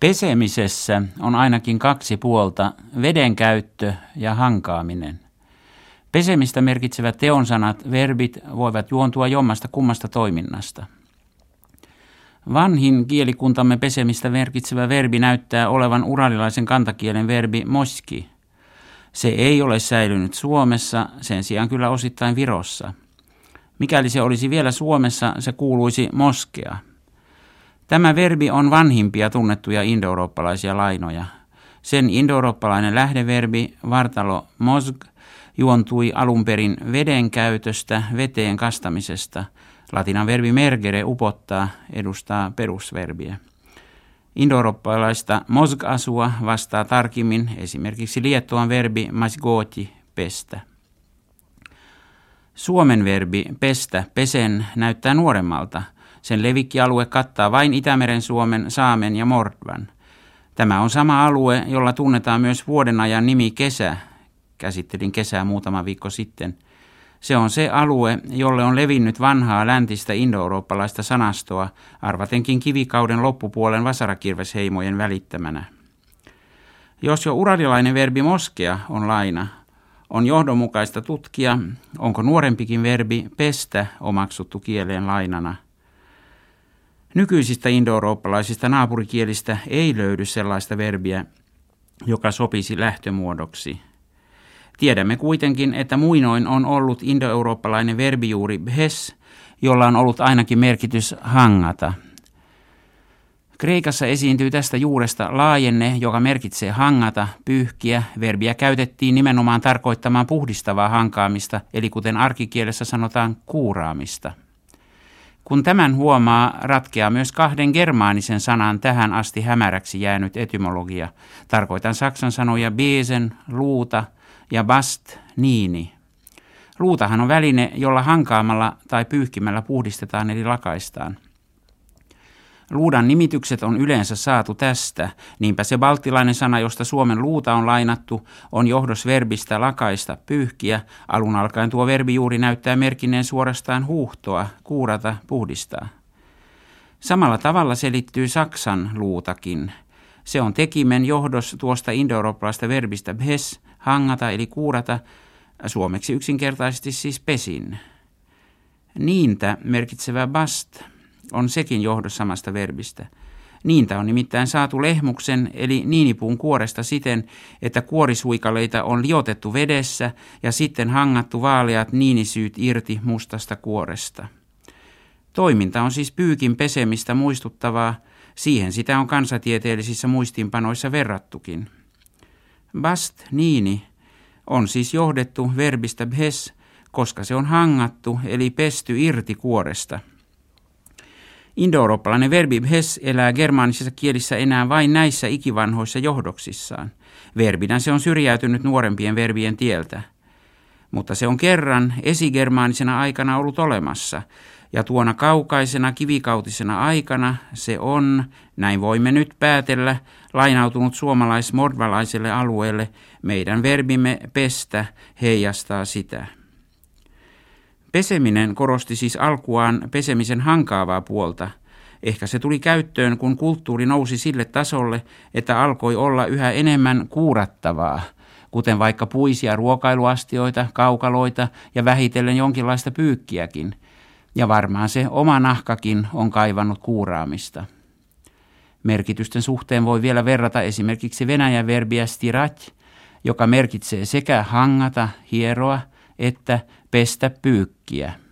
Pesemisessä on ainakin kaksi puolta, veden käyttö ja hankaaminen. Pesemistä merkitsevät teonsanat, verbit voivat juontua jommasta kummasta toiminnasta. Vanhin kielikuntamme pesemistä merkitsevä verbi näyttää olevan uralilaisen kantakielen verbi moski. Se ei ole säilynyt Suomessa, sen sijaan kyllä osittain Virossa. Mikäli se olisi vielä Suomessa, se kuuluisi moskea. Tämä verbi on vanhimpia tunnettuja indoourooppalaisia lainoja. Sen indoourooppalainen lähdeverbi, vartalo mosg, juontui alun perin veden käytöstä, veteen kastamisesta. Latinan verbi mergere, upottaa, edustaa perusverbiä. Indoourooppalaista mosgasua vastaa tarkimmin esimerkiksi Liettuan verbi masgoti, pestä. Suomen verbi pestä, pesen, näyttää nuoremmalta. Sen levikkialue kattaa vain Itämeren Suomen, Saamen ja Mordvan. Tämä on sama alue, jolla tunnetaan myös vuodenajan nimi kesä. Käsittelin kesää muutama viikko sitten. Se on se alue, jolle on levinnyt vanhaa läntistä indoourooppalaista sanastoa, arvatenkin kivikauden loppupuolen vasarakirvesheimojen välittämänä. Jos jo uralilainen verbi moskea on laina, on johdonmukaista tutkia, onko nuorempikin verbi pestä omaksuttu kieleen lainana. Nykyisistä indoourooppalaisista naapurikielistä ei löydy sellaista verbiä, joka sopisi lähtömuodoksi. Tiedämme kuitenkin, että muinoin on ollut indoourooppalainen verbijuuri bhes, jolla on ollut ainakin merkitys hangata. Kreikassa esiintyy tästä juuresta laajenne, joka merkitsee hangata, pyyhkiä. Verbiä käytettiin nimenomaan tarkoittamaan puhdistavaa hankaamista, eli kuten arkikielessä sanotaan kuuraamista. Kun tämän huomaa, ratkeaa myös kahden germaanisen sanan tähän asti hämäräksi jäänyt etymologia. Tarkoitan saksan sanoja besen, luuta, ja bast, niini. Luutahan on väline, jolla hankaamalla tai pyyhkimällä puhdistetaan eli lakaistaan. Luudan nimitykset on yleensä saatu tästä, niinpä se balttilainen sana, josta Suomen luuta on lainattu, on johdos verbistä lakaista, pyyhkiä. Alun alkaen tuo verbi juuri näyttää merkinneen suorastaan huuhtoa, kuurata, puhdistaa. Samalla tavalla selittyy saksan luutakin. Se on tekimen johdos tuosta indoourooppalaista verbistä bhes, hangata eli kuurata, suomeksi yksinkertaisesti siis pesin. Niintä merkitsevä bast on sekin johdos samasta verbistä. Niintä on nimittäin saatu lehmuksen eli niinipuun kuoresta siten, että kuorisuikaleita on liotettu vedessä ja sitten hangattu vaaleat niinisyyt irti mustasta kuoresta. Toiminta on siis pyykin pesemistä muistuttavaa, siihen sitä on kansatieteellisissä muistiinpanoissa verrattukin. Bast, niini, on siis johdettu verbistä bhes, koska se on hangattu eli pesty irti kuoresta. Indoourooppalainen verbi bhes elää germaanisissa kielissä enää vain näissä ikivanhoissa johdoksissaan. Verbinä se on syrjäytynyt nuorempien verbien tieltä. Mutta se on kerran esigermaanisena aikana ollut olemassa, ja tuona kaukaisena kivikautisena aikana se on, näin voimme nyt päätellä, lainautunut suomalais-mordvalaiselle alueelle. Meidän verbimme pestä heijastaa sitä. Peseminen korosti siis alkuaan pesemisen hankaavaa puolta. Ehkä se tuli käyttöön, kun kulttuuri nousi sille tasolle, että alkoi olla yhä enemmän kuurattavaa, kuten vaikka puisia ruokailuastioita, kaukaloita ja vähitellen jonkinlaista pyykkiäkin. Ja varmaan se oma nahkakin on kaivannut kuuraamista. Merkitysten suhteen voi vielä verrata esimerkiksi venäjän verbiä stirat, joka merkitsee sekä hangata, hieroa, että pestä pyykkiä.